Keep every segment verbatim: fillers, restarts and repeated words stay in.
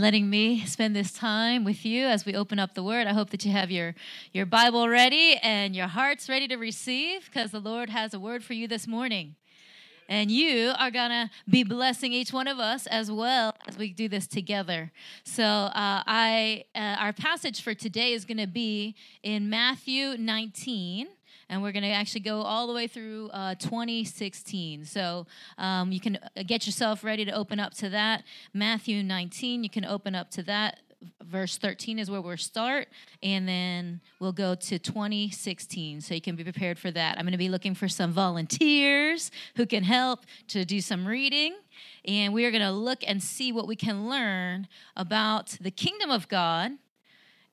letting me spend this time with you as we open up the Word. I hope that you have your, your Bible ready and your hearts ready to receive, because the Lord has a word for you this morning. And you are going to be blessing each one of us as well as we do this together. So uh, I uh, our passage for today is going to be in Matthew nineteen. And we're going to actually go all the way through uh, twenty sixteen. So um, you can get yourself ready to open up to that. Matthew nineteen, you can open up to that. Verse thirteen is where we'll start, and then we'll go to twenty sixteen, so you can be prepared for that. I'm going to be looking for some volunteers who can help to do some reading, and we are going to look and see what we can learn about the kingdom of God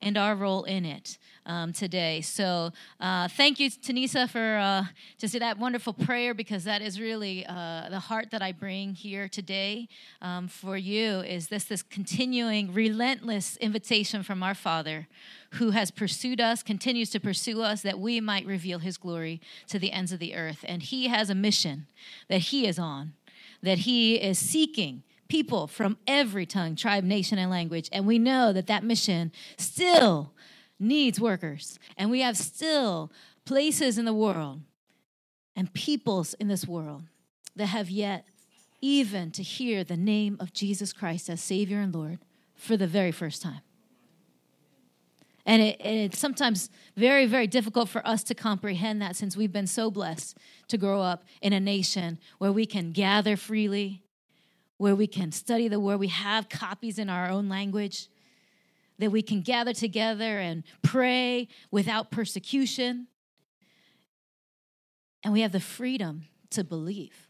and our role in it um, today. So uh, thank you, Tanisha, for uh, just that wonderful prayer, because that is really uh, the heart that I bring here today um, for you, is this, this continuing, relentless invitation from our Father, who has pursued us, continues to pursue us, that we might reveal His glory to the ends of the earth. And He has a mission that He is on, that He is seeking people from every tongue, tribe, nation, and language. And we know that that mission still needs workers. And we have still places in the world and peoples in this world that have yet even to hear the name of Jesus Christ as Savior and Lord for the very first time. And it, it's sometimes very, very difficult for us to comprehend that, since we've been so blessed to grow up in a nation where we can gather freely, where we can study the Word, we have copies in our own language, that we can gather together and pray without persecution. And we have the freedom to believe.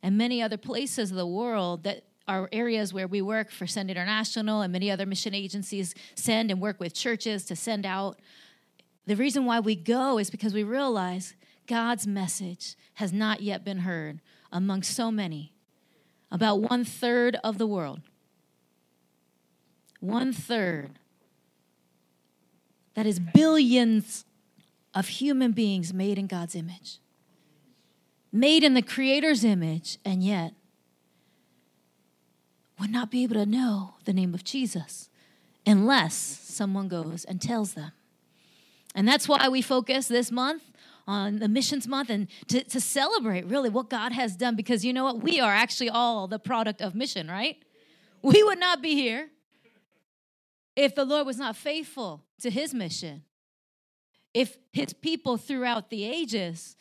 And many other places of the world that are areas where we work for SEND International and many other mission agencies send and work with churches to send out. The reason why we go is because we realize God's message has not yet been heard among so many. About one-third of the world. One-third. That is billions of human beings made in God's image. Made in the Creator's image, and yet would not be able to know the name of Jesus unless someone goes and tells them. And that's why we focus this month on the missions month, and to, to celebrate really what God has done, because you know what? We are actually all the product of mission, right? We would not be here if the Lord was not faithful to His mission. If His people throughout the ages,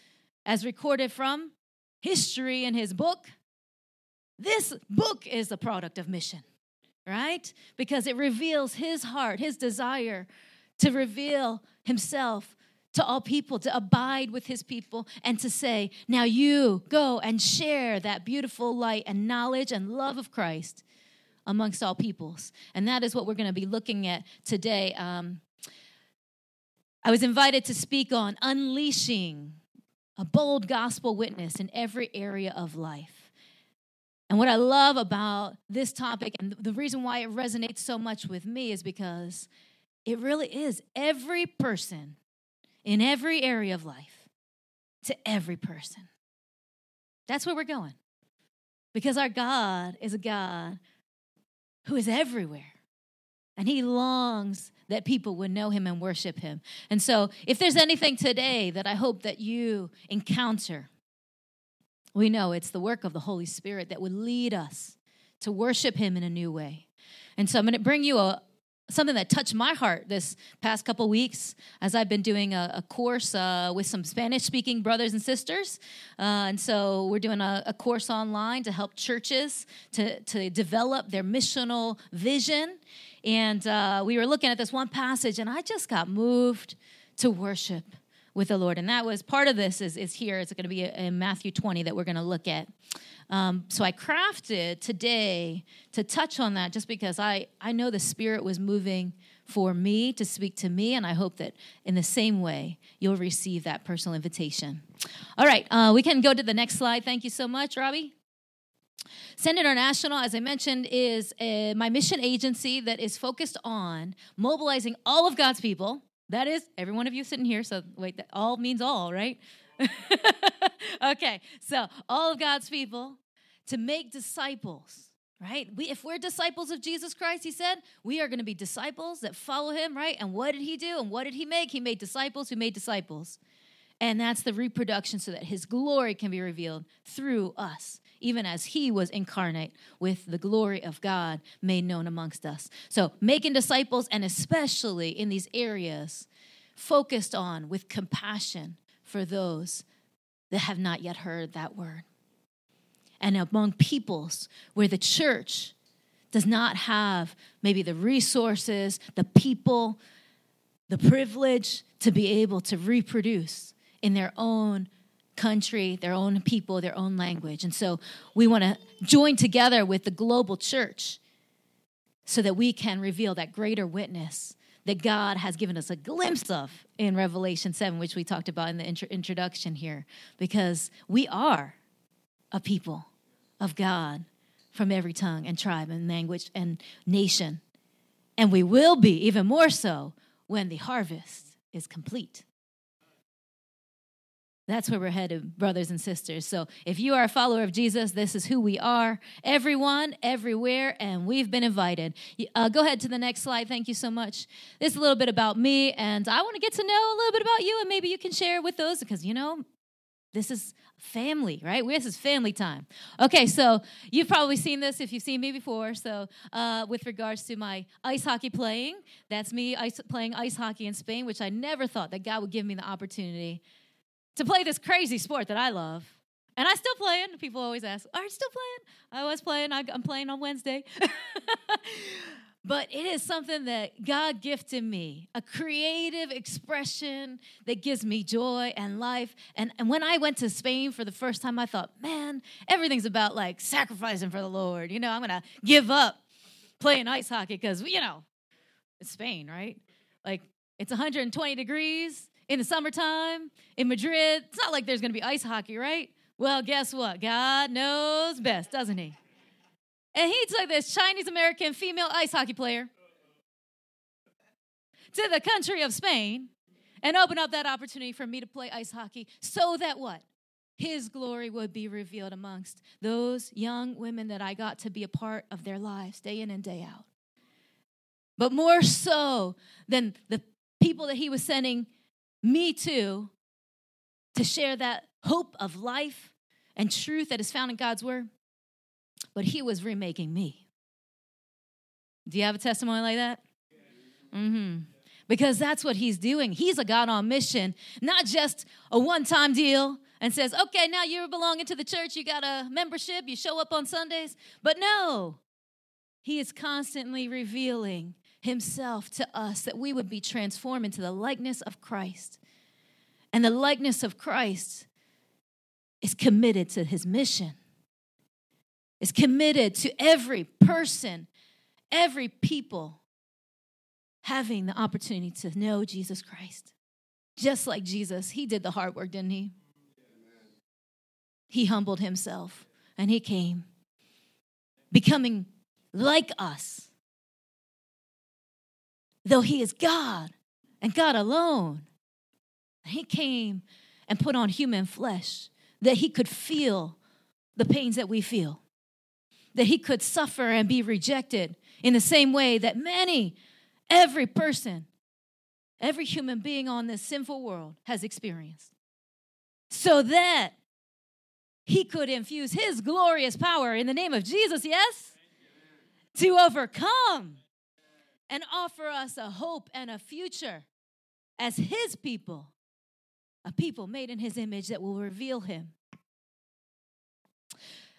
as recorded from history in His book, this book is the product of mission, right? Because it reveals His heart, His desire to reveal Himself to all people, to abide with His people, and to say, now you go and share that beautiful light and knowledge and love of Christ amongst all peoples. And that is what we're going to be looking at today. Um, I was invited to speak on unleashing a bold gospel witness in every area of life. And what I love about this topic, and the reason why it resonates so much with me, is because it really is every person, in every area of life, to every person. That's where we're going. Because our God is a God who is everywhere. And He longs that people would know Him and worship Him. And so if there's anything today that I hope that you encounter, we know it's the work of the Holy Spirit that would lead us to worship Him in a new way. And so I'm going to bring you a something that touched my heart this past couple weeks, as I've been doing a, a course uh, with some Spanish-speaking brothers and sisters. Uh, and so we're doing a, a course online to help churches to, to develop their missional vision. And uh, we were looking at this one passage, and I just got moved to worship with the Lord. And that was part of this is, is here. It's going to be in Matthew twenty that we're going to look at. Um, so I crafted today to touch on that, just because I, I know the Spirit was moving for me to speak to me, and I hope that in the same way you'll receive that personal invitation. All right, uh, we can go to the next slide. Thank you so much, Robbie. SEND International, as I mentioned, is a, my mission agency that is focused on mobilizing all of God's people. That is, every one of you sitting here, so wait, that all means all, right? Okay, so all of God's people to make disciples right? We, if we're disciples of Jesus Christ, he said, we are going to be disciples that follow him, right? And what did he do? And what did he make? He made disciples who made disciples. And that's the reproduction so that his glory can be revealed through us, even as he was incarnate with the glory of God made known amongst us. So making disciples, and especially in these areas, focused on with compassion for those that have not yet heard that word. And among peoples where the church does not have maybe the resources, the people, the privilege to be able to reproduce in their own country, their own people, their own language. And so we want to join together with the global church so that we can reveal that greater witness that God has given us a glimpse of in Revelation seven, which we talked about in the intro- introduction here, because we are a people of God from every tongue and tribe and language and nation. And we will be even more so when the harvest is complete. That's where we're headed, brothers and sisters. So if you are a follower of Jesus, this is who we are, everyone, everywhere, and we've been invited. Uh, go ahead to the next slide. Thank you so much. This is a little bit about me, and I want to get to know a little bit about you, and maybe you can share with those because, you know, this is family, right? This is family time. Okay, so you've probably seen this if you've seen me before. So uh, with regards to my ice hockey playing, that's me ice, playing ice hockey in Spain, which I never thought that God would give me the opportunity to play this crazy sport that I love. And I'm still playing. People always ask, are you still playing? I was playing. I'm playing on Wednesday. But it is something that God gifted me, a creative expression that gives me joy and life. And, and when I went to Spain for the first time, I thought, man, everything's about like sacrificing for the Lord. You know, I'm going to give up playing ice hockey because, you know, it's Spain, right? Like it's one hundred twenty degrees. In the summertime, in Madrid, it's not like there's going to be ice hockey, right? Well, guess what? God knows best, doesn't he? And he took this Chinese-American female ice hockey player to the country of Spain and opened up that opportunity for me to play ice hockey so that what? His glory would be revealed amongst those young women that I got to be a part of their lives day in and day out. But more so than the people that he was sending me too, to share that hope of life and truth that is found in God's word. But he was remaking me. Do you have a testimony like that? Mm-hmm. Because that's what he's doing. He's a God on mission, not just a one-time deal and says, okay, now you're belonging to the church. You got a membership. You show up on Sundays. But no, he is constantly revealing himself to us, that we would be transformed into the likeness of Christ. And the likeness of Christ is committed to his mission, is committed to every person, every people having the opportunity to know Jesus Christ. Just like Jesus, he did the hard work, didn't he? He humbled himself and he came, becoming like us. Though he is God and God alone, he came and put on human flesh that he could feel the pains that we feel, that he could suffer and be rejected in the same way that many, every person, every human being on this sinful world has experienced, so that he could infuse his glorious power in the name of Jesus, yes, to overcome and offer us a hope and a future as his people, a people made in his image that will reveal him.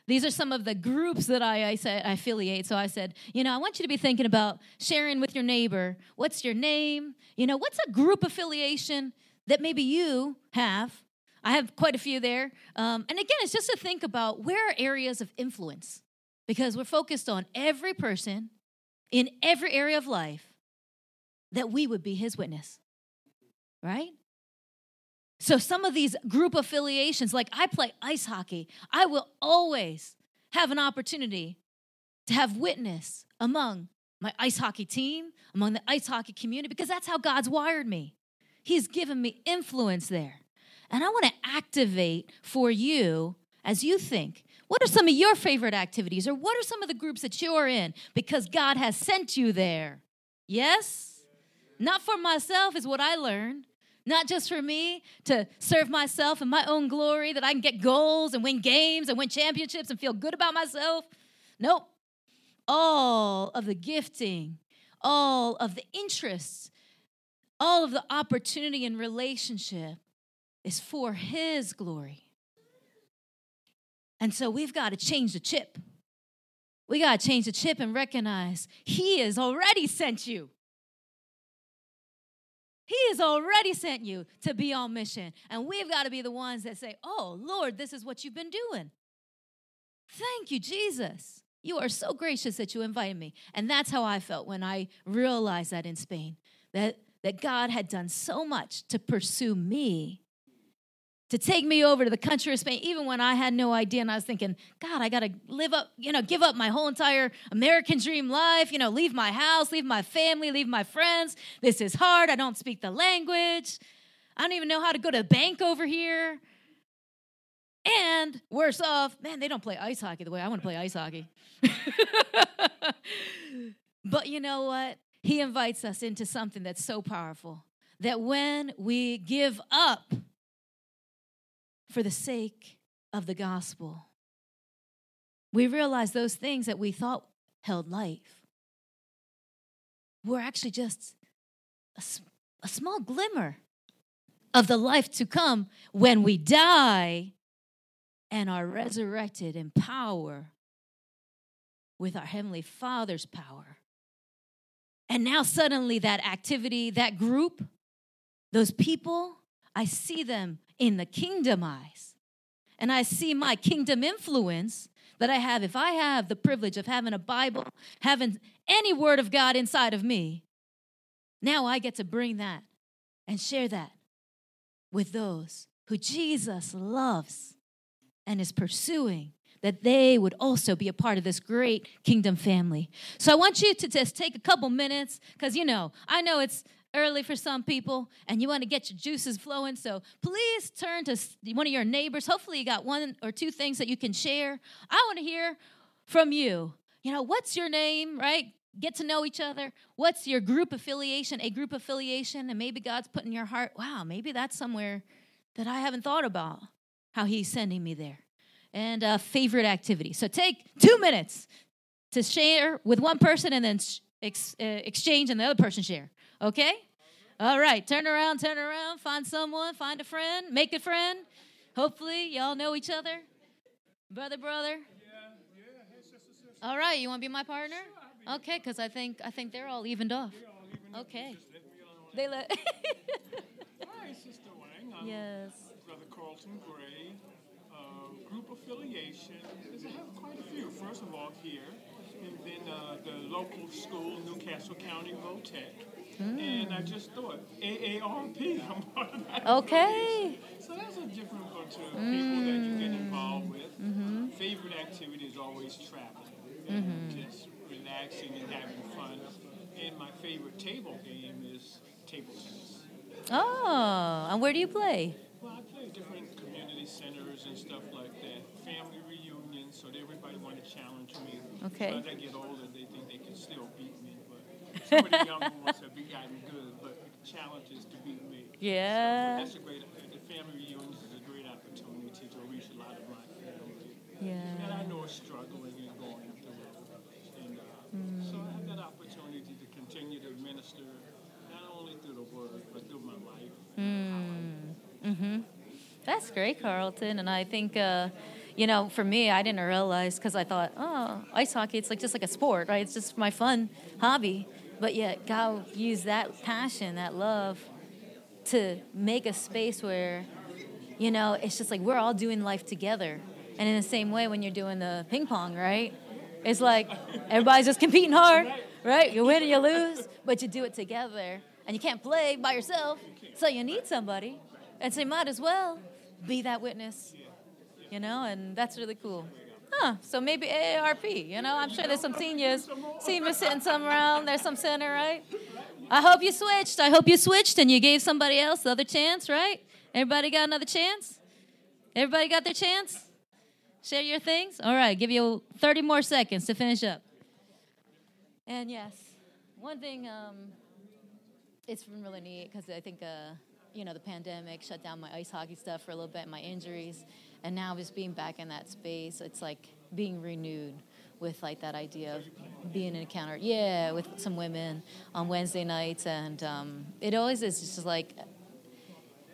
These are some of the groups that I, I said I affiliate. So I said, you know, I want you to be thinking about sharing with your neighbor. What's your name? You know, what's a group affiliation that maybe you have? I have quite a few there. Um, and again, it's just to think about where are areas of influence, because we're focused on every person in every area of life, that we would be his witness, right? So some of these group affiliations, like I play ice hockey, I will always have an opportunity to have witness among my ice hockey team, among the ice hockey community, because that's how God's wired me. He's given me influence there. And I want to activate for you, as you think, What are some of your favorite activities, or what are some of the groups that you're in? Because God has sent you there. Yes? Not for myself is what I learned. Not just for me to serve myself and my own glory, that I can get goals and win games and win championships and feel good about myself. Nope. All of the gifting, all of the interests, all of the opportunity and relationship is for His glory. And so we've got to change the chip. We got to change the chip and recognize He has already sent you. He has already sent you to be on mission. And we've got to be the ones that say, oh, Lord, this is what you've been doing. Thank you, Jesus. You are so gracious that you invited me. And that's how I felt when I realized that in Spain, that, that God had done so much to pursue me, to take me over to the country of Spain, even when I had no idea. And I was thinking, God, I got to live up, you know, give up my whole entire American dream life, you know, leave my house, leave my family, leave my friends. This is hard. I don't speak the language. I don't even know how to go to a bank over here. And worse off, man, they don't play ice hockey the way I want to play ice hockey. But you know what? He invites us into something that's so powerful that when we give up for the sake of the gospel, we realize those things that we thought held life were actually just a, a small glimmer of the life to come when we die and are resurrected in power with our Heavenly Father's power. And now suddenly that activity, that group, those people, I see them in the kingdom eyes. And I see my kingdom influence that I have. If I have the privilege of having a Bible, having any word of God inside of me, now I get to bring that and share that with those who Jesus loves and is pursuing, that they would also be a part of this great kingdom family. So I want you to just take a couple minutes, because, you know, I know it's early for some people, and you want to get your juices flowing, so please turn to one of your neighbors. Hopefully you got one or two things that you can share. I want to hear from you. You know, what's your name, right? Get to know each other. What's your group affiliation, a group affiliation, and maybe God's put in your heart, wow, maybe that's somewhere that I haven't thought about, how He's sending me there. And a favorite activity. So take two minutes to share with one person and then ex- exchange and the other person share. Okay? All right. Turn around, turn around. Find someone. Find a friend. Make a friend. Hopefully, y'all know each other. Brother, brother. All right. You want to be my partner? Okay, because I think I think they're all evened off. Okay. They let. Hi, Sister Wang. Yes. Brother Carlton Gray. Uh, group affiliation. I have quite a few. First of all, here. And then uh, the local school, Newcastle County Votech. Mm. And I just thought, A A R P, I'm part of that. Okay. So that's a different bunch of mm. people that you get involved with. Mm-hmm. Favorite activity is always traveling and mm-hmm. just relaxing and having fun. And my favorite table game is table tennis. Oh, and where do you play? Well, I play different community centers and stuff like that. Family reunions, so everybody want to challenge me. Okay. As I get older, they think they can still beat me. Some of the younger ones have been gotten good, but the challenge is to be me. Yeah. So that's a great, the family reunion is a great opportunity to reach a lot of my family. Yeah. And I know it's struggling and going through it. And uh, mm. so I have that opportunity to continue to minister, not only through the word, but through my life. Mm. Mm-hmm. That's great, Carlton. And I think, uh, you know, for me, I didn't realize, because I thought, oh, ice hockey, it's like just like a sport, right? It's just my fun hobby. But yet, God used that passion, that love, to make a space where, you know, it's just like we're all doing life together. And in the same way, when you're doing the ping pong, right? It's like everybody's just competing hard, right? You win and you lose, but you do it together. And you can't play by yourself, so you need somebody. And so you might as well be that witness, you know? And that's really cool. Huh, so maybe A A R P, you know? I'm sure there's some seniors. Seniors sitting somewhere around. There's some center, right? I hope you switched. I hope you switched and you gave somebody else the other chance, right? Everybody got another chance? Everybody got their chance? Share your things? All right, give you thirty more seconds to finish up. And yes, one thing, um, it's been really neat because I think, uh, you know, the pandemic shut down my ice hockey stuff for a little bit, my injuries, and now just being back in that space, it's like being renewed with like that idea of being an encounter, yeah, with some women on Wednesday nights, and um, it always is just like,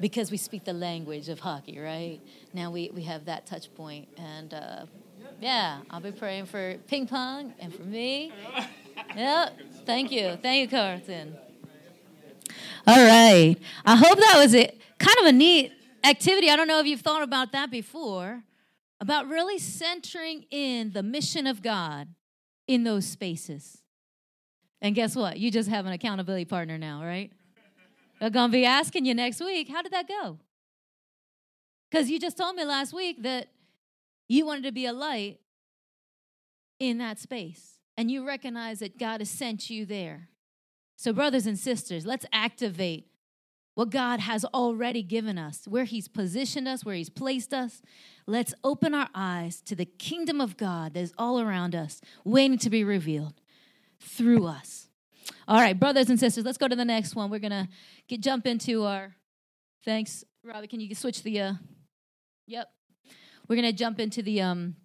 because we speak the language of hockey, right? Now we, we have that touch point, and uh, yeah, I'll be praying for ping pong and for me. Yep, thank you, thank you, Carlton. All right, I hope that was it. Kind of a neat activity. I don't know if you've thought about that before, about really centering in the mission of God in those spaces. And guess what? You just have an accountability partner now, right? They're going to be asking you next week, how did that go? Because you just told me last week that you wanted to be a light in that space. And you recognize that God has sent you there. So brothers and sisters, let's activate what God has already given us, where he's positioned us, where he's placed us. Let's open our eyes to the kingdom of God that is all around us, waiting to be revealed through us. All right, brothers and sisters, let's go to the next one. We're going to jump into our, thanks, Robbie, can you switch the, uh, yep. We're going to jump into the, um,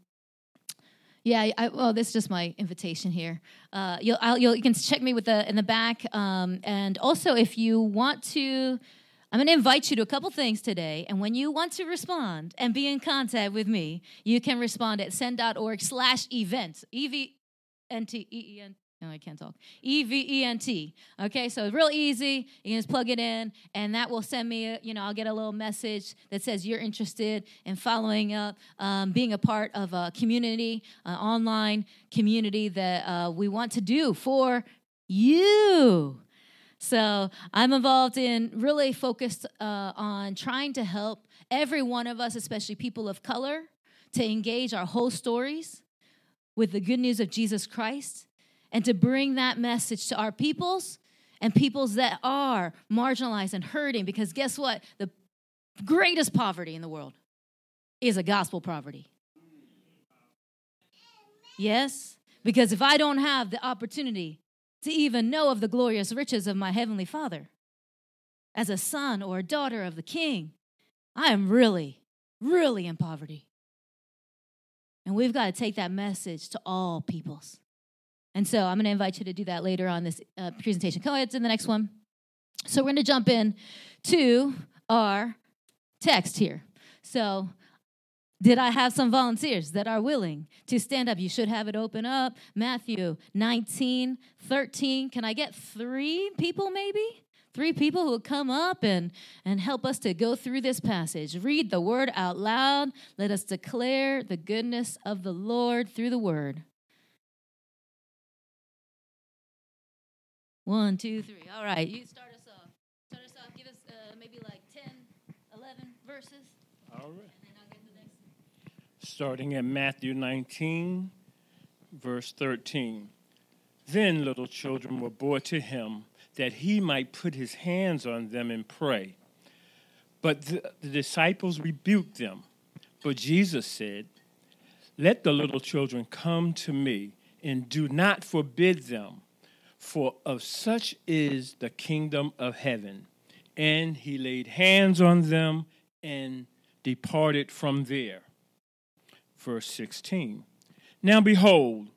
yeah, I, well, this is just my invitation here. Uh, you'll, I'll, you'll, you can check me with the in the back. Um, and also, if you want to, I'm going to invite you to a couple things today. And when you want to respond and be in contact with me, you can respond at send.org slash events, E V N T E E N T. No, I can't talk. E V E N T. Okay, so it's real easy. You can just plug it in, and that will send me, a, you know, I'll get a little message that says you're interested in following up, um, being a part of a community, an online community that uh, we want to do for you. So I'm involved in, really focused uh, on trying to help every one of us, especially people of color, to engage our whole stories with the good news of Jesus Christ, and to bring that message to our peoples and peoples that are marginalized and hurting. Because guess what? The greatest poverty in the world is a gospel poverty. Yes? Because if I don't have the opportunity to even know of the glorious riches of my Heavenly Father as a son or a daughter of the King, I am really, really in poverty. And we've got to take that message to all peoples. And so I'm going to invite you to do that later on this uh, presentation. Go ahead to the next one. So we're going to jump in to our text here. So did I have some volunteers that are willing to stand up? You should have it open up. Matthew nineteen, thirteen. Can I get three people maybe? Three people who will come up and, and help us to go through this passage. Read the word out loud. Let us declare the goodness of the Lord through the word. One, two, three. All right, you start us off. Start us off. Give us uh, maybe like ten, eleven verses. All right. And then I'll get the next one. Starting at Matthew nineteen, verse thirteen. Then little children were brought to him that he might put his hands on them and pray. But the, the disciples rebuked them. But Jesus said, "Let the little children come to me and do not forbid them. For of such is the kingdom of heaven." And he laid hands on them and departed from there. Verse sixteen. Now behold,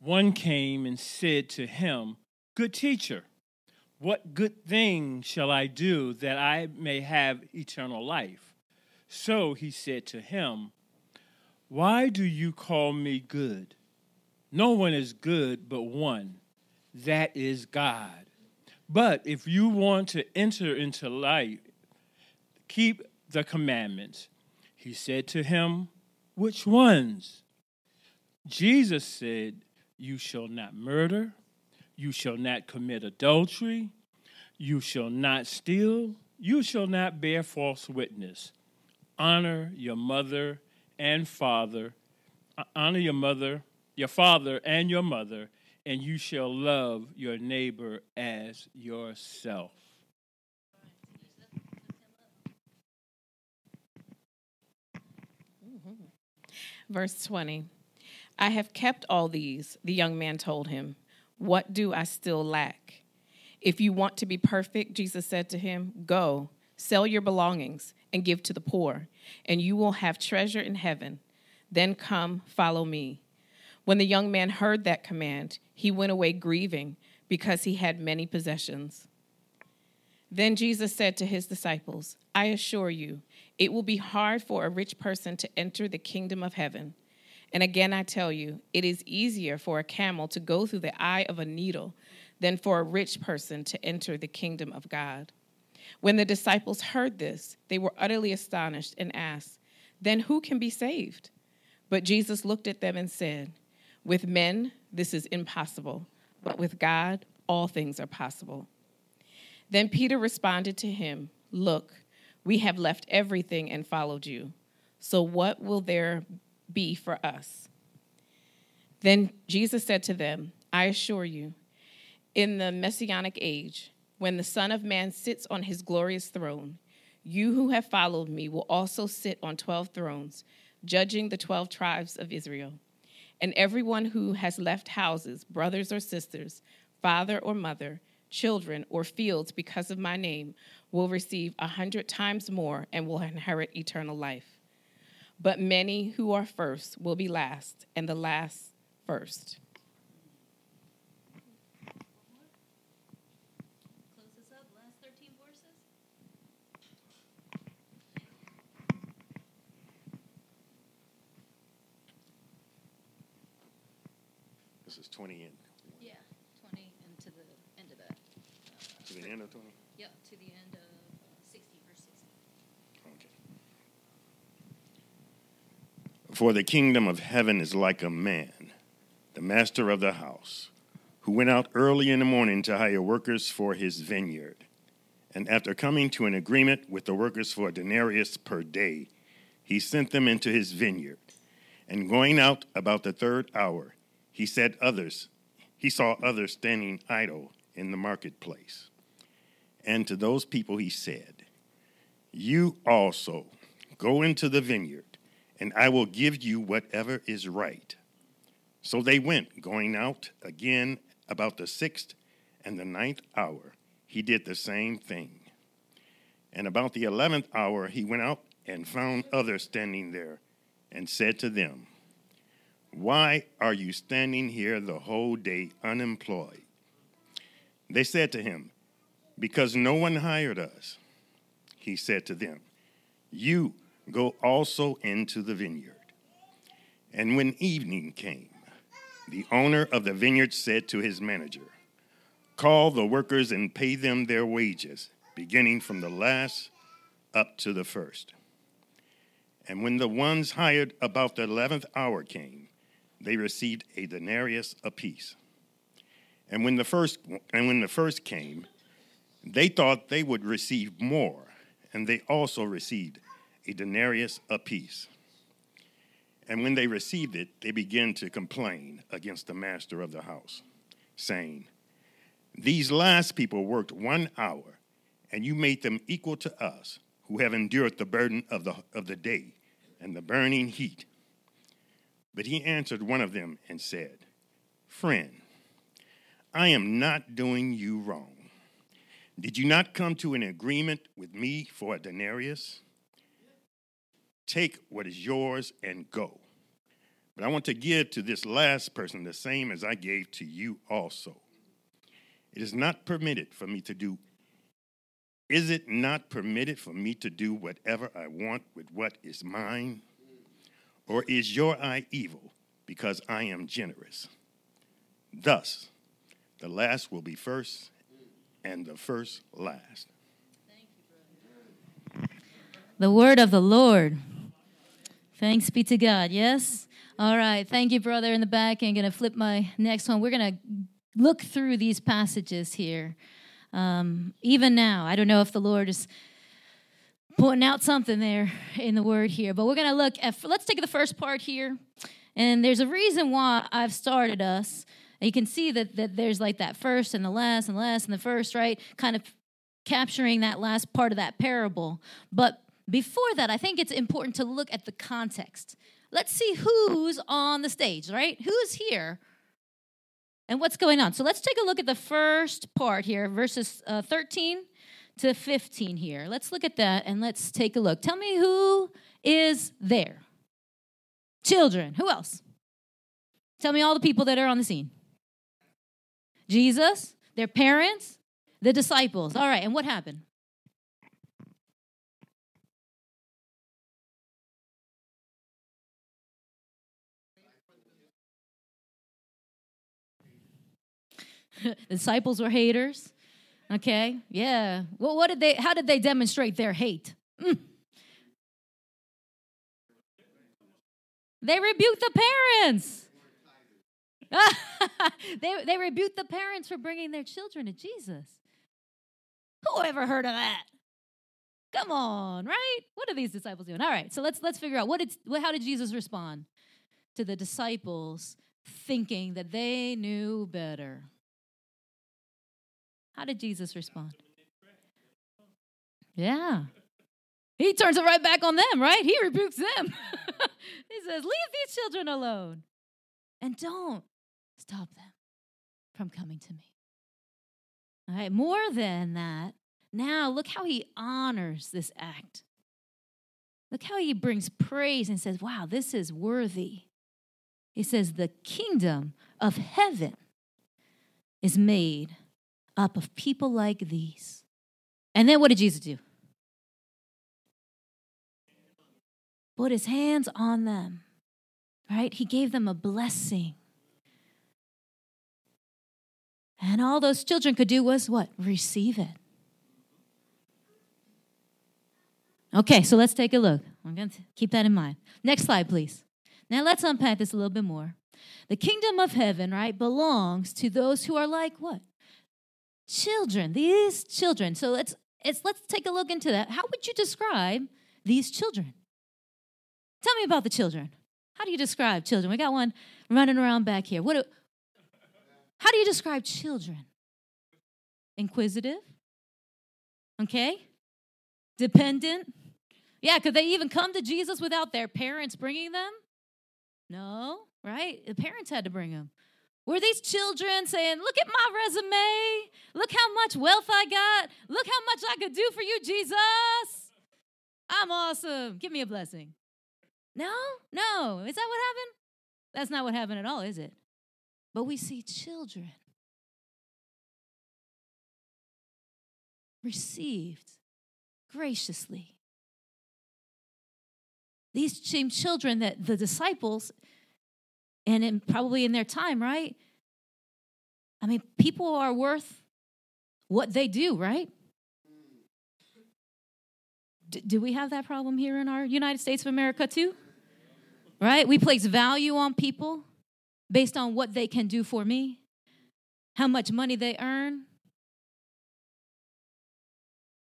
one came and said to him, "Good teacher, what good thing shall I do that I may have eternal life?" So he said to him, "Why do you call me good? No one is good but one. That is God. But if you want to enter into life, keep the commandments." He said to him, "Which ones?" Jesus said, "You shall not murder. You shall not commit adultery. You shall not steal. You shall not bear false witness. Honor your mother and father. Honor your mother, your father and your mother. And you shall love your neighbor as yourself." Verse twenty, I have kept all these, the young man told him. What do I still lack? If you want to be perfect, Jesus said to him, go, sell your belongings and give to the poor, and you will have treasure in heaven. Then come, follow me. When the young man heard that command, he went away grieving because he had many possessions. Then Jesus said to his disciples, I assure you, it will be hard for a rich person to enter the kingdom of heaven. And again, I tell you, it is easier for a camel to go through the eye of a needle than for a rich person to enter the kingdom of God. When the disciples heard this, they were utterly astonished and asked, then who can be saved? But Jesus looked at them and said, with men, this is impossible, but with God, all things are possible. Then Peter responded to him, look, we have left everything and followed you. So what will there be for us? Then Jesus said to them, I assure you, in the messianic age, when the Son of Man sits on his glorious throne, you who have followed me will also sit on twelve thrones, judging the twelve tribes of Israel. And everyone who has left houses, brothers or sisters, father or mother, children or fields because of my name will receive a hundred times more and will inherit eternal life. But many who are first will be last, and the last first. Close this up, last thirteen verses. This is twenty in. To the end of twenty? Yep, to the end of sixty, verse sixty. Okay. For the kingdom of heaven is like a man, the master of the house, who went out early in the morning to hire workers for his vineyard. And after coming to an agreement with the workers for a denarius per day, he sent them into his vineyard. And going out about the third hour, he said others, he saw others standing idle in the marketplace. And to those people he said, you also go into the vineyard, and I will give you whatever is right. So they went, going out again about the sixth and the ninth hour. He did the same thing. And about the eleventh hour he went out and found others standing there, and said to them, why are you standing here the whole day unemployed? They said to him, because no one hired us. He said to them, you go also into the vineyard. And when evening came, the owner of the vineyard said to his manager, call the workers and pay them their wages, beginning from the last up to the first. And when the ones hired about the eleventh hour came, they received a denarius apiece. And when the first and when the first came, they thought they would receive more, and they also received a denarius apiece. And when they received it, they began to complain against the master of the house, saying, these last people worked one hour, and you made them equal to us, who have endured the burden of the, of the day and the burning heat. But he answered one of them and said, friend, I am not doing you wrong. Did you not come to an agreement with me for a denarius? Take what is yours and go. But I want to give to this last person the same as I gave to you also. It is not permitted for me to do. Is it not permitted for me to do whatever I want with what is mine? Or is your eye evil because I am generous? Thus, the last will be first, and the first last. Thank you, brother. The word of the Lord. Thanks be to God, yes? All right, thank you, brother, in the back. I'm going to flip my next one. We're going to look through these passages here. Um, even now, I don't know if the Lord is pointing out something there in the word here, but we're going to look at, let's take the first part here. And there's a reason why I've started us. You can see that, that there's like that first and the last and the last and the first, right? Kind of capturing that last part of that parable. But before that, I think it's important to look at the context let's see who's on the stage, right? Who's here and what's going on? So let's take a look at the first part here, verses uh, thirteen to fifteen here. Let's look at that and let's take a look. Tell me who is there. Children. Who else? Tell me all the people that are on the scene. Jesus, their parents, the disciples. All right, and what happened? The disciples were haters. Okay, yeah. Well, what did they? How did they demonstrate their hate? Mm. They rebuked the parents. they they rebuked the parents for bringing their children to Jesus. Who ever heard of that? Come on, right? What are these disciples doing? All right, so let's let's figure out what did what, how did Jesus respond to the disciples thinking that they knew better? How did Jesus respond? Yeah. He turns it right back on them, right? He rebukes them. He says, leave these children alone. And don't stop them from coming to me. All right, more than that, now look how he honors this act. Look how he brings praise and says, wow, this is worthy. He says, the kingdom of heaven is made up of people like these. And then what did Jesus do? Put his hands on them, right? He gave them a blessing. And all those children could do was what? Receive it. Okay, so let's take a look. I'm going to keep that in mind. Next slide, please. Now let's unpack this a little bit more. The kingdom of heaven, right, belongs to those who are like what? Children, these children. So let's it's, let's take a look into that. How would you describe these children? Tell me about the children. How do you describe children? We got one running around back here. What? Do, how do you describe children? Inquisitive? Okay. Dependent? Yeah, could they even come to Jesus without their parents bringing them? No, right? The parents had to bring them. Were these children saying, look at my resume, look how much wealth I got, look how much I could do for you, Jesus. I'm awesome. Give me a blessing. No, no. Is that what happened? That's not what happened at all, is it? But we see children received graciously. These same children that the disciples, and in, probably in their time, right? I mean, people are worth what they do, right? D- do we have that problem here in our United States of America too? Right? We place value on people based on what they can do for me, how much money they earn.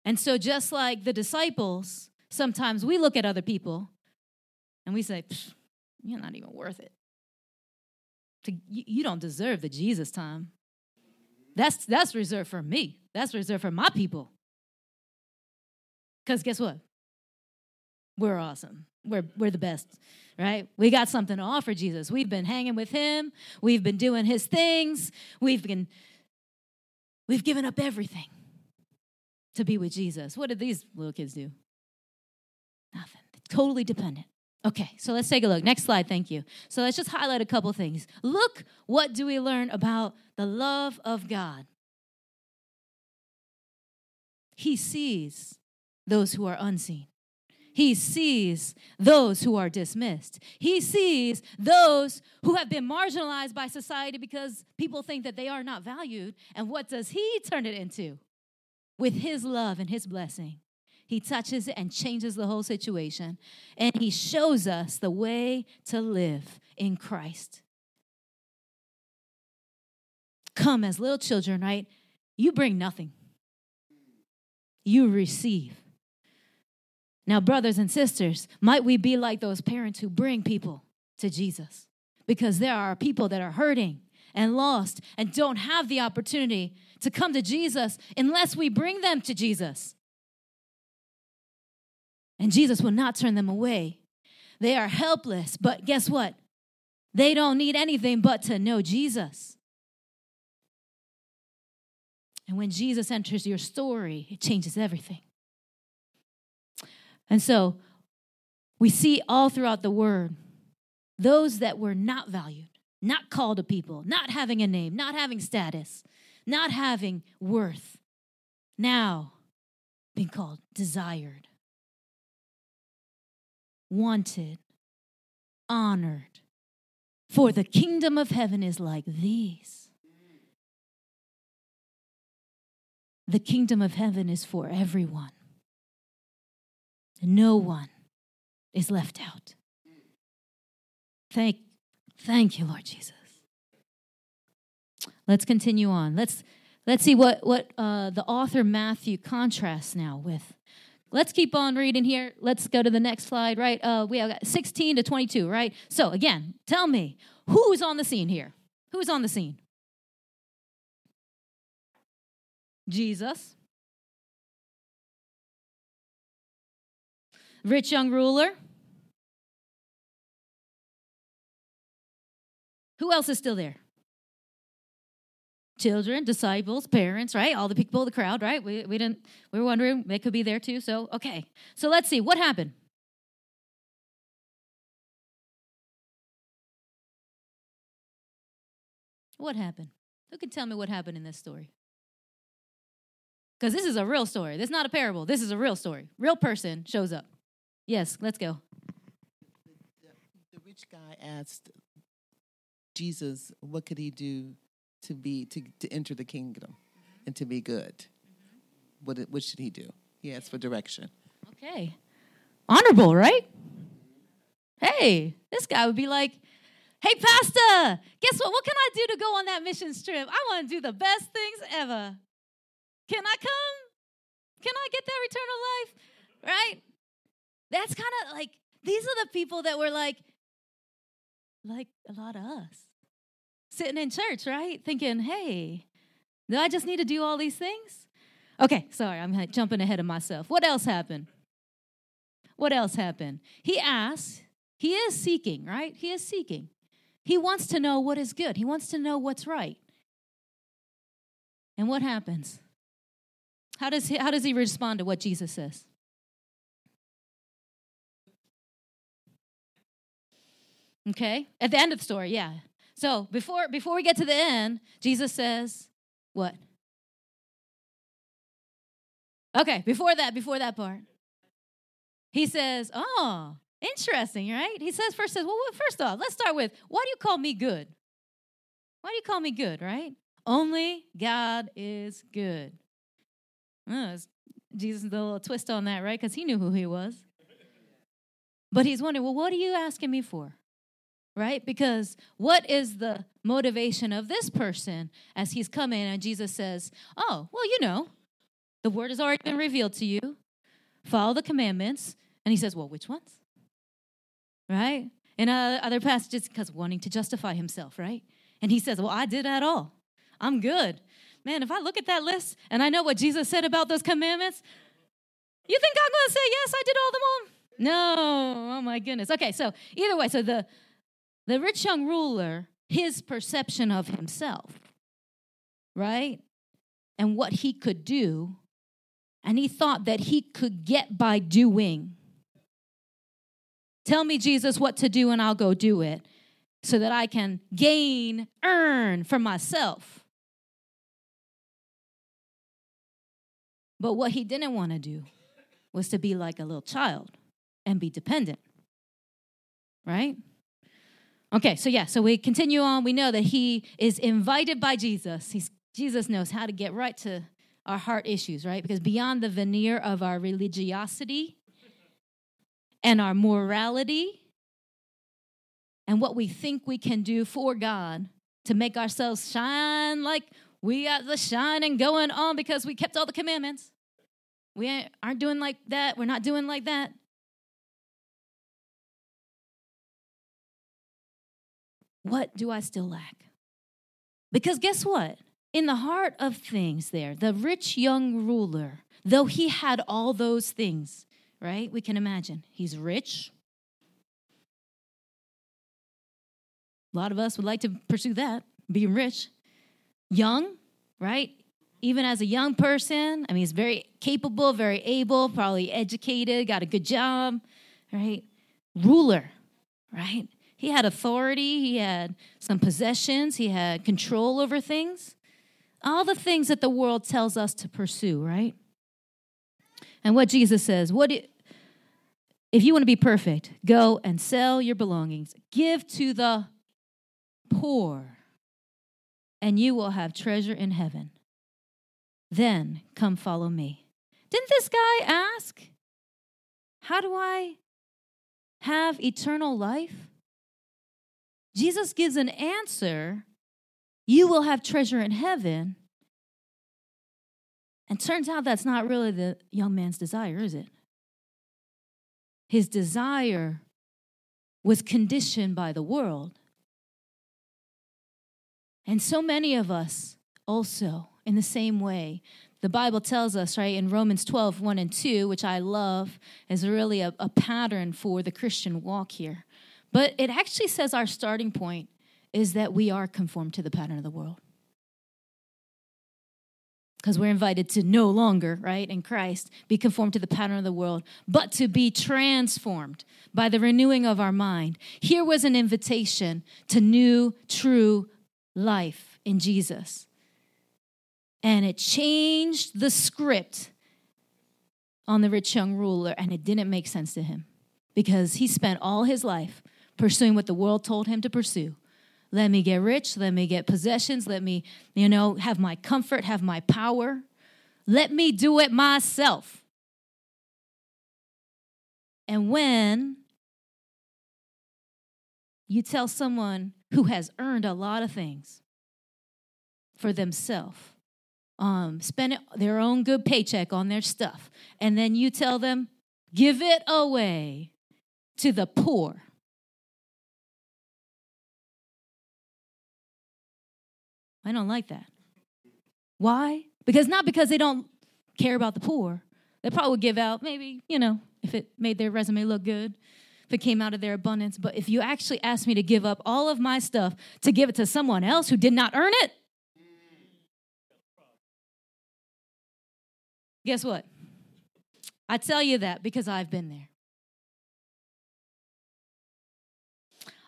And so just like the disciples, sometimes we look at other people and we say, you're not even worth it. To, you don't deserve the Jesus time. That's that's reserved for me. That's reserved for my people. Because guess what? We're awesome. We're we're the best, right? We got something to offer Jesus. We've been hanging with him. We've been doing his things. We've been we've given up everything to be with Jesus. What did these little kids do? Nothing. They're totally dependent. Okay, so let's take a look. Next slide, thank you. So let's just highlight a couple things. Look, what do we learn about the love of God? He sees those who are unseen. He sees those who are dismissed. He sees those who have been marginalized by society because people think that they are not valued. And what does he turn it into? With his love and his blessing. He touches it and changes the whole situation. And he shows us the way to live in Christ. Come as little children, right? You bring nothing. You receive. Now, brothers and sisters, might we be like those parents who bring people to Jesus? Because there are people that are hurting and lost and don't have the opportunity to come to Jesus unless we bring them to Jesus. And Jesus will not turn them away. They are helpless, but guess what? They don't need anything but to know Jesus. And when Jesus enters your story, it changes everything. And so we see all throughout the Word, those that were not valued, not called a people, not having a name, not having status, not having worth, now being called desired, wanted, honored. For the kingdom of heaven is like these. The kingdom of heaven is for everyone. No one is left out. Thank, thank you, Lord Jesus. Let's continue on. Let's let's see what what uh, the author Matthew contrasts now with. Let's keep on reading here. Let's go to the next slide, right? Uh, we have got sixteen to twenty-two, right? So again, tell me, who's on the scene here? Who's on the scene? Jesus. Rich young ruler. Who else is still there? Children, disciples, parents, right? All the people, the crowd, right? We we didn't. We were wondering they could be there too. So okay. So let's see what happened. What happened? Who can tell me what happened in this story? Because this is a real story. This is not a parable. This is a real story. Real person shows up. Yes, let's go. The, the, the rich guy asked Jesus, what could he do to be to, to enter the kingdom mm-hmm. and to be good? Mm-hmm. What what should he do? He asked for direction. Okay. Honorable, right? Hey, this guy would be like, hey, Pastor, guess what? What can I do to go on that missions trip? I want to do the best things ever. Can I come? Can I get that eternal life? Right? That's kind of like, these are the people that were like, like a lot of us, sitting in church, right? Thinking, hey, do I just need to do all these things? Okay, sorry, I'm jumping ahead of myself. What else happened? What else happened? He asks, he is seeking, right? He is seeking. He wants to know what is good. He wants to know what's right. And what happens? How does he, how does he respond to what Jesus says? Okay, at the end of the story, yeah. So before before we get to the end, Jesus says, what? Okay, before that, before that part. He says, oh, interesting, right? He says, first says, well, first off, let's start with, why do you call me good? Why do you call me good, right? Only God is good. Oh, Jesus did a little twist on that, right? Because he knew who he was. But he's wondering, well, what are you asking me for? Right? Because what is the motivation of this person as he's coming and Jesus says, oh, well, you know, the word has already been revealed to you. Follow the commandments. And he says, well, which ones? Right? In uh, other passages, because wanting to justify himself, right? And he says, well, I did that all. I'm good. Man, if I look at that list and I know what Jesus said about those commandments, you think I'm going to say, yes, I did all of them all? No. Oh, my goodness. Okay, so either way, so the... The rich young ruler, his perception of himself, right? And what he could do. And he thought that he could get by doing. Tell me, Jesus, what to do and I'll go do it so that I can gain, earn for myself. But what he didn't want to do was to be like a little child and be dependent, right? Okay, so yeah, so we continue on. We know that he is invited by Jesus. He's, Jesus knows how to get right to our heart issues, right? Because beyond the veneer of our religiosity and our morality and what we think we can do for God to make ourselves shine like we got the shining going on because we kept all the commandments. We aren't doing like that. We're not doing like that. What do I still lack? Because guess what? In the heart of things there, the rich young ruler, though he had all those things, right? We can imagine. He's rich. A lot of us would like to pursue that, being rich. Young, right? Even as a young person, I mean, he's very capable, very able, probably educated, got a good job, right? Ruler, right? He had authority. He had some possessions. He had control over things. All the things that the world tells us to pursue, right? And what Jesus says, what do, if you want to be perfect, go and sell your belongings. Give to the poor, and you will have treasure in heaven. Then come follow me. Didn't this guy ask, how do I have eternal life? Jesus gives an answer, you will have treasure in heaven. And turns out that's not really the young man's desire, is it? His desire was conditioned by the world. And so many of us also, in the same way, the Bible tells us, right, in Romans twelve, one and two, which I love, is really a, a pattern for the Christian walk here. But it actually says our starting point is that we are conformed to the pattern of the world. Because we're invited to no longer, right, in Christ, be conformed to the pattern of the world, but to be transformed by the renewing of our mind. Here was an invitation to new, true life in Jesus. And it changed the script on the rich young ruler, and it didn't make sense to him because he spent all his life pursuing what the world told him to pursue. Let me get rich. Let me get possessions. Let me, you know, have my comfort, have my power. Let me do it myself. And when you tell someone who has earned a lot of things for themselves, Um, spend their own good paycheck on their stuff, and then you tell them, give it away to the poor. I don't like that. Why? Because not because they don't care about the poor. They probably would give out maybe, you know, if it made their resume look good, if it came out of their abundance. But if you actually asked me to give up all of my stuff to give it to someone else who did not earn it, guess what? I tell you that because I've been there.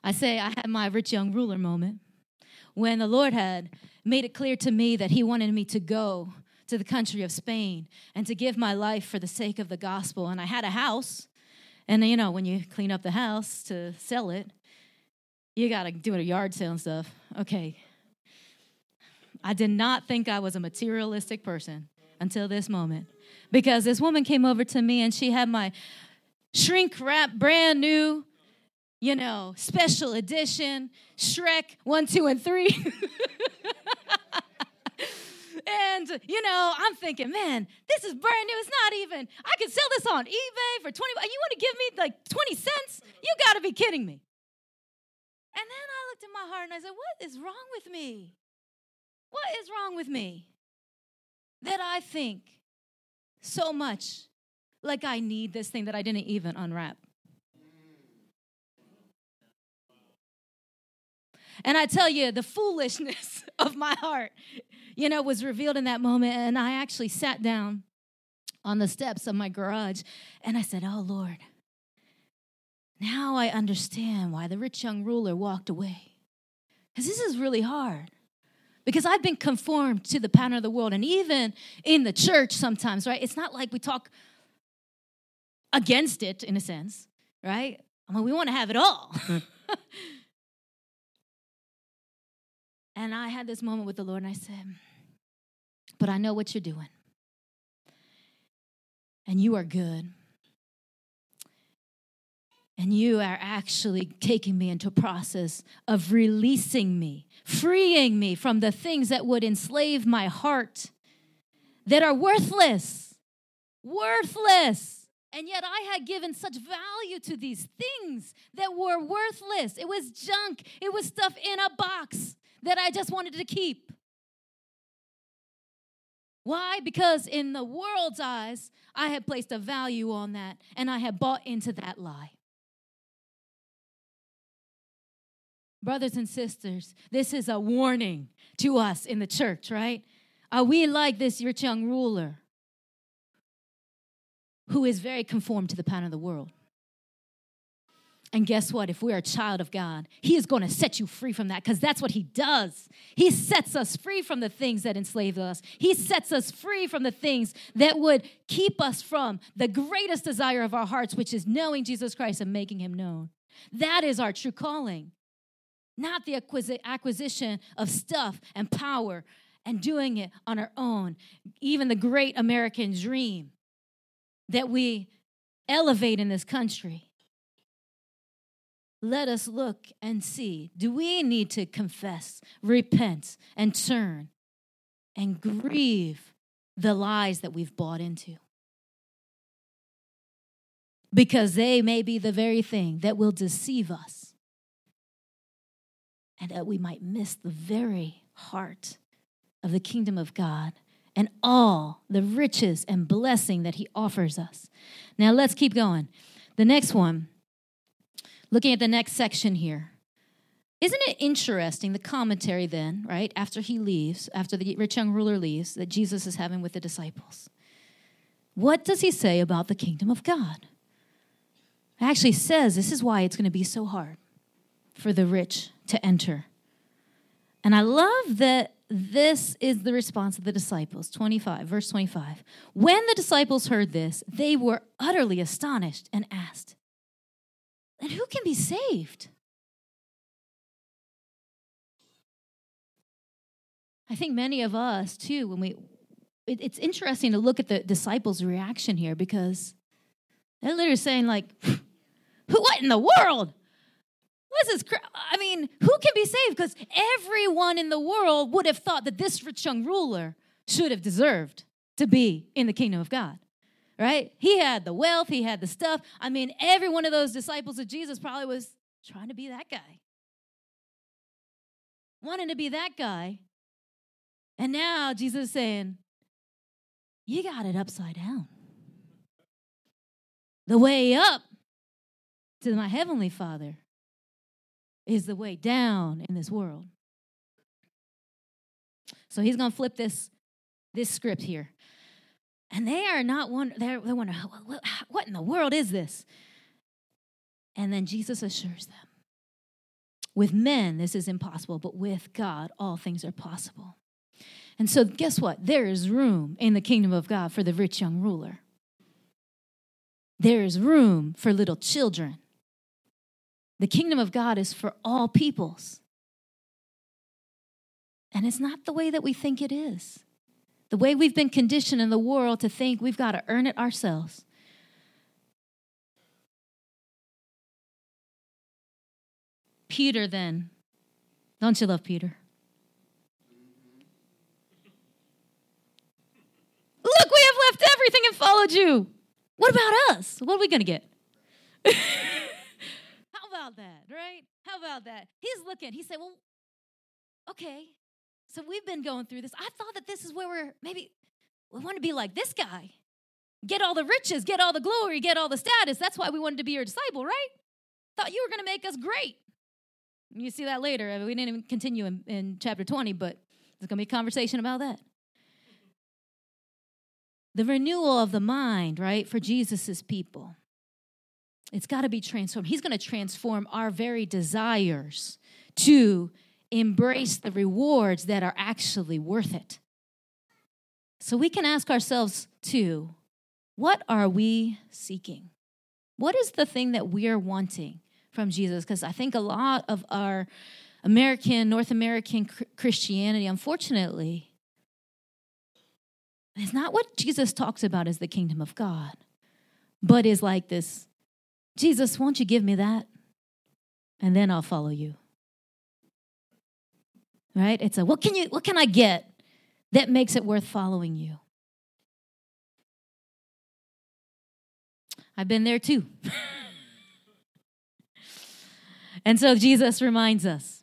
I say I had my rich young ruler moment when the Lord had made it clear to me that he wanted me to go to the country of Spain and to give my life for the sake of the gospel. And I had a house. And, you know, when you clean up the house to sell it, you got to do a yard sale and stuff. Okay. I did not think I was a materialistic person until this moment, because this woman came over to me and she had my shrink wrap, brand new, you know, special edition Shrek one, two, and three. And, you know, I'm thinking, man, this is brand new. It's not even, I could sell this on eBay for twenty dollars. You want to give me like twenty cents? You got to be kidding me. And then I looked at my heart and I said, what is wrong with me? What is wrong with me? That I think so much like I need this thing that I didn't even unwrap. And I tell you, the foolishness of my heart, you know, was revealed in that moment. And I actually sat down on the steps of my garage and I said, oh, Lord, now I understand why the rich young ruler walked away. Because this is really hard. Because I've been conformed to the pattern of the world. And even in the church sometimes, right? It's not like we talk against it in a sense, right? I mean, we want to have it all. And I had this moment with the Lord and I said, but I know what you're doing. And you are good. And you are actually taking me into a process of releasing me, freeing me from the things that would enslave my heart, that are worthless, worthless. And yet I had given such value to these things that were worthless. It was junk. It was stuff in a box that I just wanted to keep. Why? Because in the world's eyes, I had placed a value on that, and I had bought into that lie. Brothers and sisters, this is a warning to us in the church, right? Are we like this rich young ruler who is very conformed to the pattern of the world? And guess what? If we're a child of God, he is going to set you free from that, because that's what he does. He sets us free from the things that enslave us. He sets us free from the things that would keep us from the greatest desire of our hearts, which is knowing Jesus Christ and making him known. That is our true calling, not the acquisi- acquisition of stuff and power and doing it on our own. Even the great American dream that we elevate in this country. Let us look and see, do we need to confess, repent, and turn and grieve the lies that we've bought into? Because they may be the very thing that will deceive us, and that we might miss the very heart of the kingdom of God and all the riches and blessing that he offers us. Now let's keep going. The next one. Looking at the next section here. Isn't it interesting, the commentary then, right, after he leaves, after the rich young ruler leaves, that Jesus is having with the disciples? What does he say about the kingdom of God? It actually says this is why it's going to be so hard for the rich to enter. And I love that this is the response of the disciples, twenty-five, verse twenty-five. When the disciples heard this, they were utterly astonished and asked, "And who can be saved?" I think many of us, too, when we, it, it's interesting to look at the disciples' reaction here, because they're literally saying, like, who, what in the world? What's this? Cra- I mean, who can be saved? Because everyone in the world would have thought that this rich young ruler should have deserved to be in the kingdom of God. Right? He had the wealth. He had the stuff. I mean, every one of those disciples of Jesus probably was trying to be that guy. Wanting to be that guy. And now Jesus is saying, you got it upside down. The way up to my heavenly Father is the way down in this world. So he's going to flip this, this script here. And they are not wonder, they're, they wonder, what in the world is this? And then Jesus assures them, with men this is impossible, but with God all things are possible. And so guess what? There is room in the kingdom of God for the rich young ruler. There is room for little children. The kingdom of God is for all peoples. And it's not the way that we think it is. The way we've been conditioned in the world to think we've got to earn it ourselves. Peter then. Don't you love Peter? Look, we have left everything and followed you. What about us? What are we going to get? How about that, right? How about that? He's looking. He said, well, okay. So we've been going through this. I thought that this is where we're maybe, we want to be like this guy. Get all the riches, get all the glory, get all the status. That's why we wanted to be your disciple, right? Thought you were going to make us great. You see that later. I mean, we didn't even continue in, in chapter twenty, but there's going to be a conversation about that. The renewal of the mind, right, for Jesus' people. It's got to be transformed. He's going to transform our very desires to embrace the rewards that are actually worth it. So we can ask ourselves, too, what are we seeking? What is the thing that we are wanting from Jesus? Because I think a lot of our American, North American Christianity, unfortunately, is not what Jesus talks about as the kingdom of God, but is like this, Jesus, won't you give me that? And then I'll follow you. Right? It's a, what can you, what can I get that makes it worth following you? I've been there too. And so Jesus reminds us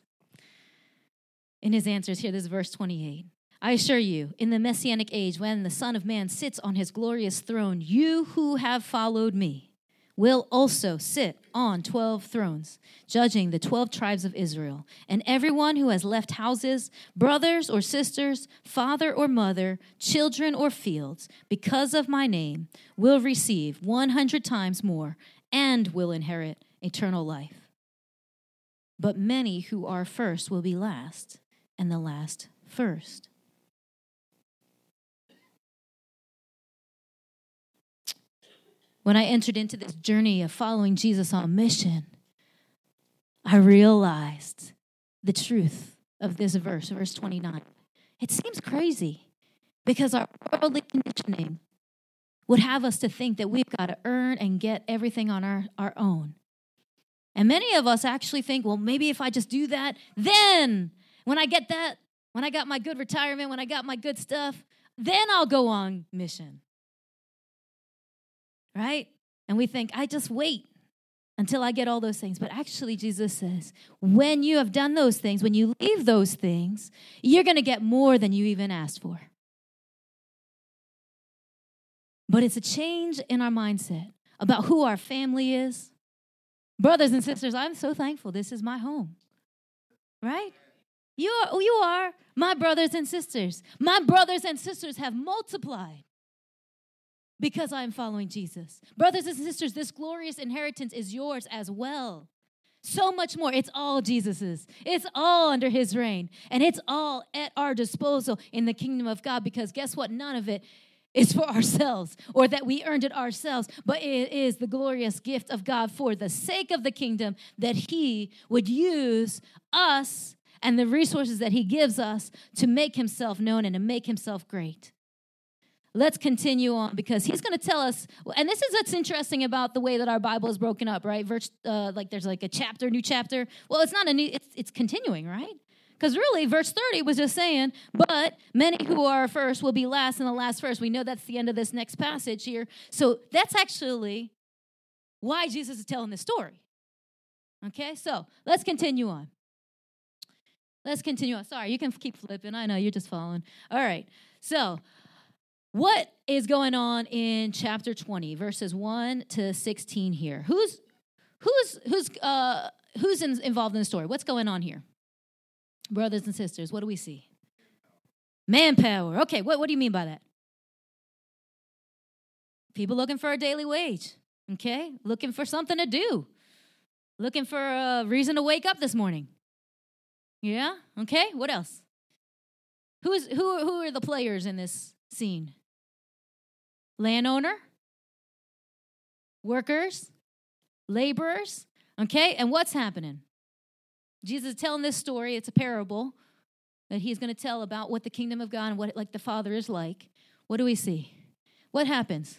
in his answers here, this is verse twenty-eight. I assure you, in the Messianic age, when the Son of Man sits on his glorious throne, you who have followed me will also sit on twelve thrones, judging the twelve tribes of Israel. And everyone who has left houses, brothers or sisters, father or mother, children or fields, because of my name, will receive one hundred times more and will inherit eternal life. But many who are first will be last, and the last first." When I entered into this journey of following Jesus on mission, I realized the truth of this verse, verse twenty-nine. It seems crazy because our worldly conditioning would have us to think that we've got to earn and get everything on our, our own. And many of us actually think, well, maybe if I just do that, then when I get that, when I got my good retirement, when I got my good stuff, then I'll go on mission. Right? And we think, I just wait until I get all those things. But actually, Jesus says, when you have done those things, when you leave those things, you're going to get more than you even asked for. But it's a change in our mindset about who our family is. Brothers and sisters, I'm so thankful this is my home. Right? You are, you are my brothers and sisters. My brothers and sisters have multiplied. Because I am following Jesus. Brothers and sisters, this glorious inheritance is yours as well. So much more. It's all Jesus's. It's all under his reign. And it's all at our disposal in the kingdom of God. Because guess what? None of it is for ourselves or that we earned it ourselves. But it is the glorious gift of God for the sake of the kingdom, that he would use us and the resources that he gives us to make himself known and to make himself great. Let's continue on, because he's going to tell us, and this is what's interesting about the way that our Bible is broken up, right? Verse, uh, like there's like a chapter, new chapter. Well, it's not a new, it's, it's continuing, right? Because really, verse thirty was just saying, but many who are first will be last and the last first. We know that's the end of this next passage here. So that's actually why Jesus is telling this story. Okay, so let's continue on. Let's continue on. Sorry, you can keep flipping. I know, you're just following. All right, so what is going on in chapter twenty, verses one to sixteen here? Who's who's who's uh, who's in, involved in the story? What's going on here? Brothers and sisters, what do we see? Manpower. Okay, what, what do you mean by that? People looking for a daily wage, okay? Looking for something to do. Looking for a reason to wake up this morning. Yeah, okay, what else? Who is who? Who are the players in this scene? Landowner, workers, laborers, okay? And what's happening? Jesus is telling this story. It's a parable that he's going to tell about what the kingdom of God and what like the Father is like. What do we see? What happens?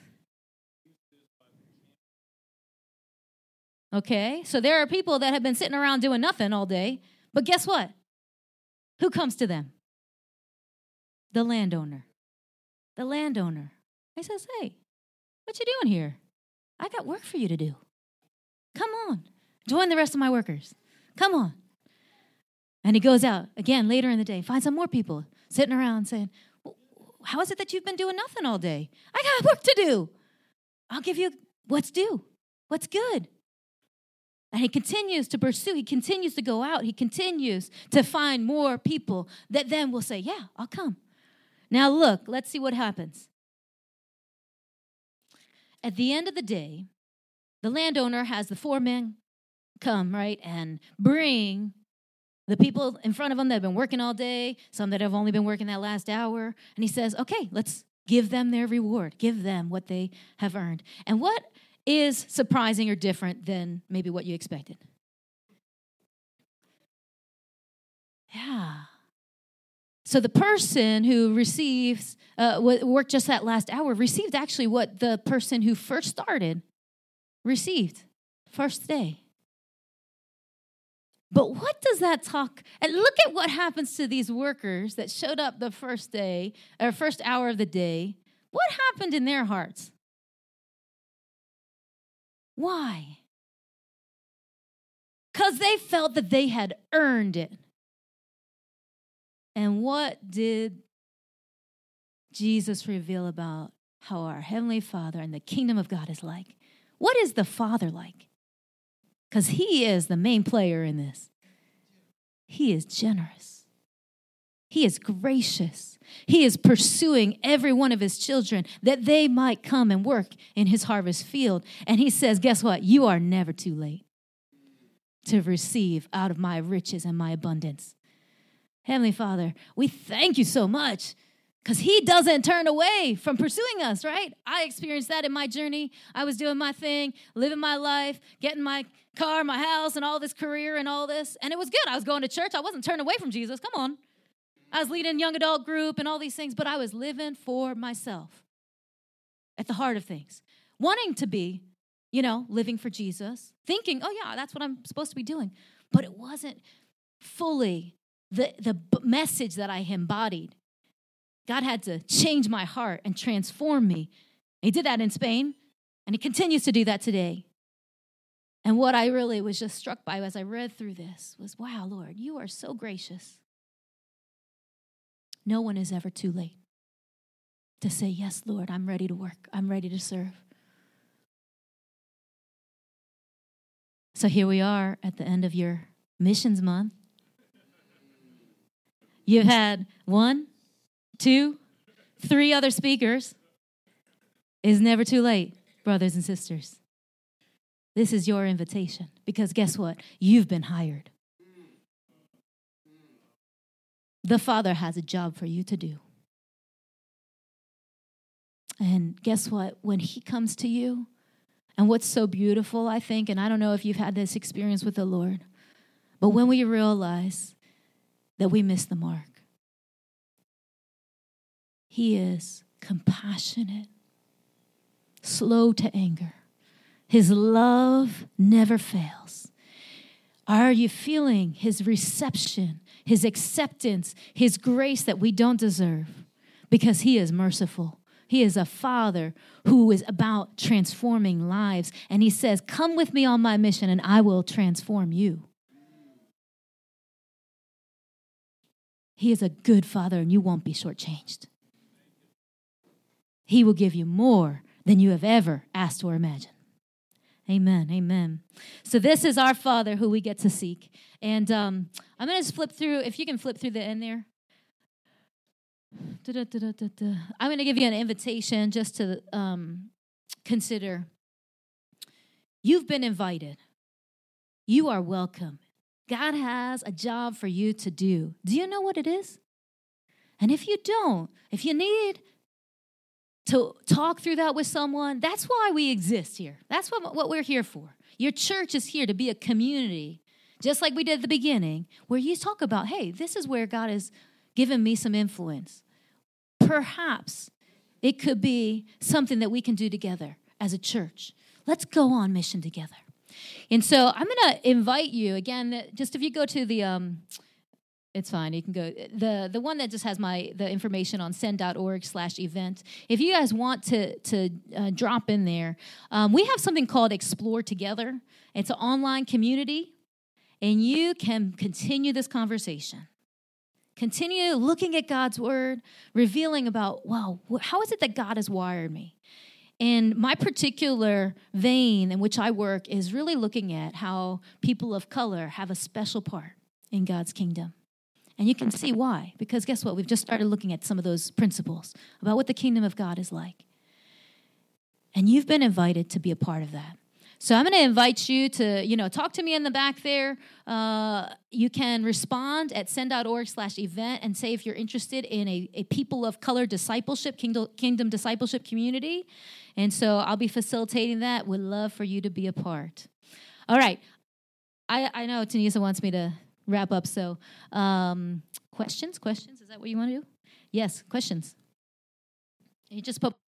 Okay, so there are people that have been sitting around doing nothing all day, but guess what? Who comes to them? The landowner. The landowner. He says, hey, what you doing here? I got work for you to do. Come on. Join the rest of my workers. Come on. And he goes out again later in the day, finds some more people sitting around saying, well, how is it that you've been doing nothing all day? I got work to do. I'll give you what's due, what's good. And he continues to pursue. He continues to go out. He continues to find more people that then will say, yeah, I'll come. Now look, let's see what happens. At the end of the day, the landowner has the four men come, right, and bring the people in front of him that have been working all day, some that have only been working that last hour, and he says, okay, let's give them their reward, give them what they have earned. And what is surprising or different than maybe what you expected? Yeah. So the person who receives uh, work just that last hour received actually what the person who first started received first day. But what does that talk? And look at what happens to these workers that showed up the first day or first hour of the day. What happened in their hearts? Why? Because they felt that they had earned it. And what did Jesus reveal about how our Heavenly Father and the kingdom of God is like? What is the Father like? Because he is the main player in this. He is generous. He is gracious. He is pursuing every one of his children that they might come and work in his harvest field. And he says, guess what? You are never too late to receive out of my riches and my abundance. Heavenly Father, we thank you so much because he doesn't turn away from pursuing us, right? I experienced that in my journey. I was doing my thing, living my life, getting my car, my house, and all this career and all this. And it was good. I was going to church. I wasn't turned away from Jesus. Come on. I was leading a young adult group and all these things, but I was living for myself at the heart of things, wanting to be, you know, living for Jesus, thinking, oh, yeah, that's what I'm supposed to be doing. But it wasn't fully the, the message that I embodied. God had to change my heart and transform me. He did that in Spain, and he continues to do that today. And what I really was just struck by as I read through this was, wow, Lord, you are so gracious. No one is ever too late to say, yes, Lord, I'm ready to work. I'm ready to serve. So here we are at the end of your missions month. You've had one, two, three other speakers. It's never too late, brothers and sisters. This is your invitation because guess what? You've been hired. The Father has a job for you to do. And guess what? When he comes to you, and what's so beautiful, I think, and I don't know if you've had this experience with the Lord, but when we realize that we miss the mark, he is compassionate, slow to anger. His love never fails. Are you feeling his reception, his acceptance, his grace that we don't deserve? Because he is merciful. He is a Father who is about transforming lives. And he says, come with me on my mission and I will transform you. He is a good Father and you won't be shortchanged. He will give you more than you have ever asked or imagined. Amen, amen. So this is our Father who we get to seek. And um, I'm going to just flip through, if you can flip through the end there. Da, da, da, da, da. I'm going to give you an invitation just to um, consider. You've been invited. You are welcome. God has a job for you to do. Do you know what it is? And if you don't, if you need to talk through that with someone, that's why we exist here. That's what, what we're here for. Your church is here to be a community, just like we did at the beginning, where you talk about, hey, this is where God has given me some influence. Perhaps it could be something that we can do together as a church. Let's go on mission together. And so I'm going to invite you, again, just if you go to the... Um, It's fine. You can go. The the one that just has my the information on send.org slash event. If you guys want to, to uh, drop in there, um, we have something called Explore Together. It's an online community, and you can continue this conversation. Continue looking at God's Word, revealing about, wow, how is it that God has wired me? And my particular vein in which I work is really looking at how people of color have a special part in God's kingdom. And you can see why, because guess what? We've just started looking at some of those principles about what the kingdom of God is like. And you've been invited to be a part of that. So I'm going to invite you to, you know, talk to me in the back there. Uh, you can respond at send.org slash event and say if you're interested in a, a people of color discipleship, kingdom, kingdom discipleship community. And so I'll be facilitating that. Would love for you to be a part. All right. I, I know Tanisha wants me to wrap up. So um, questions, questions, is that what you want to do? Yes, questions. You just put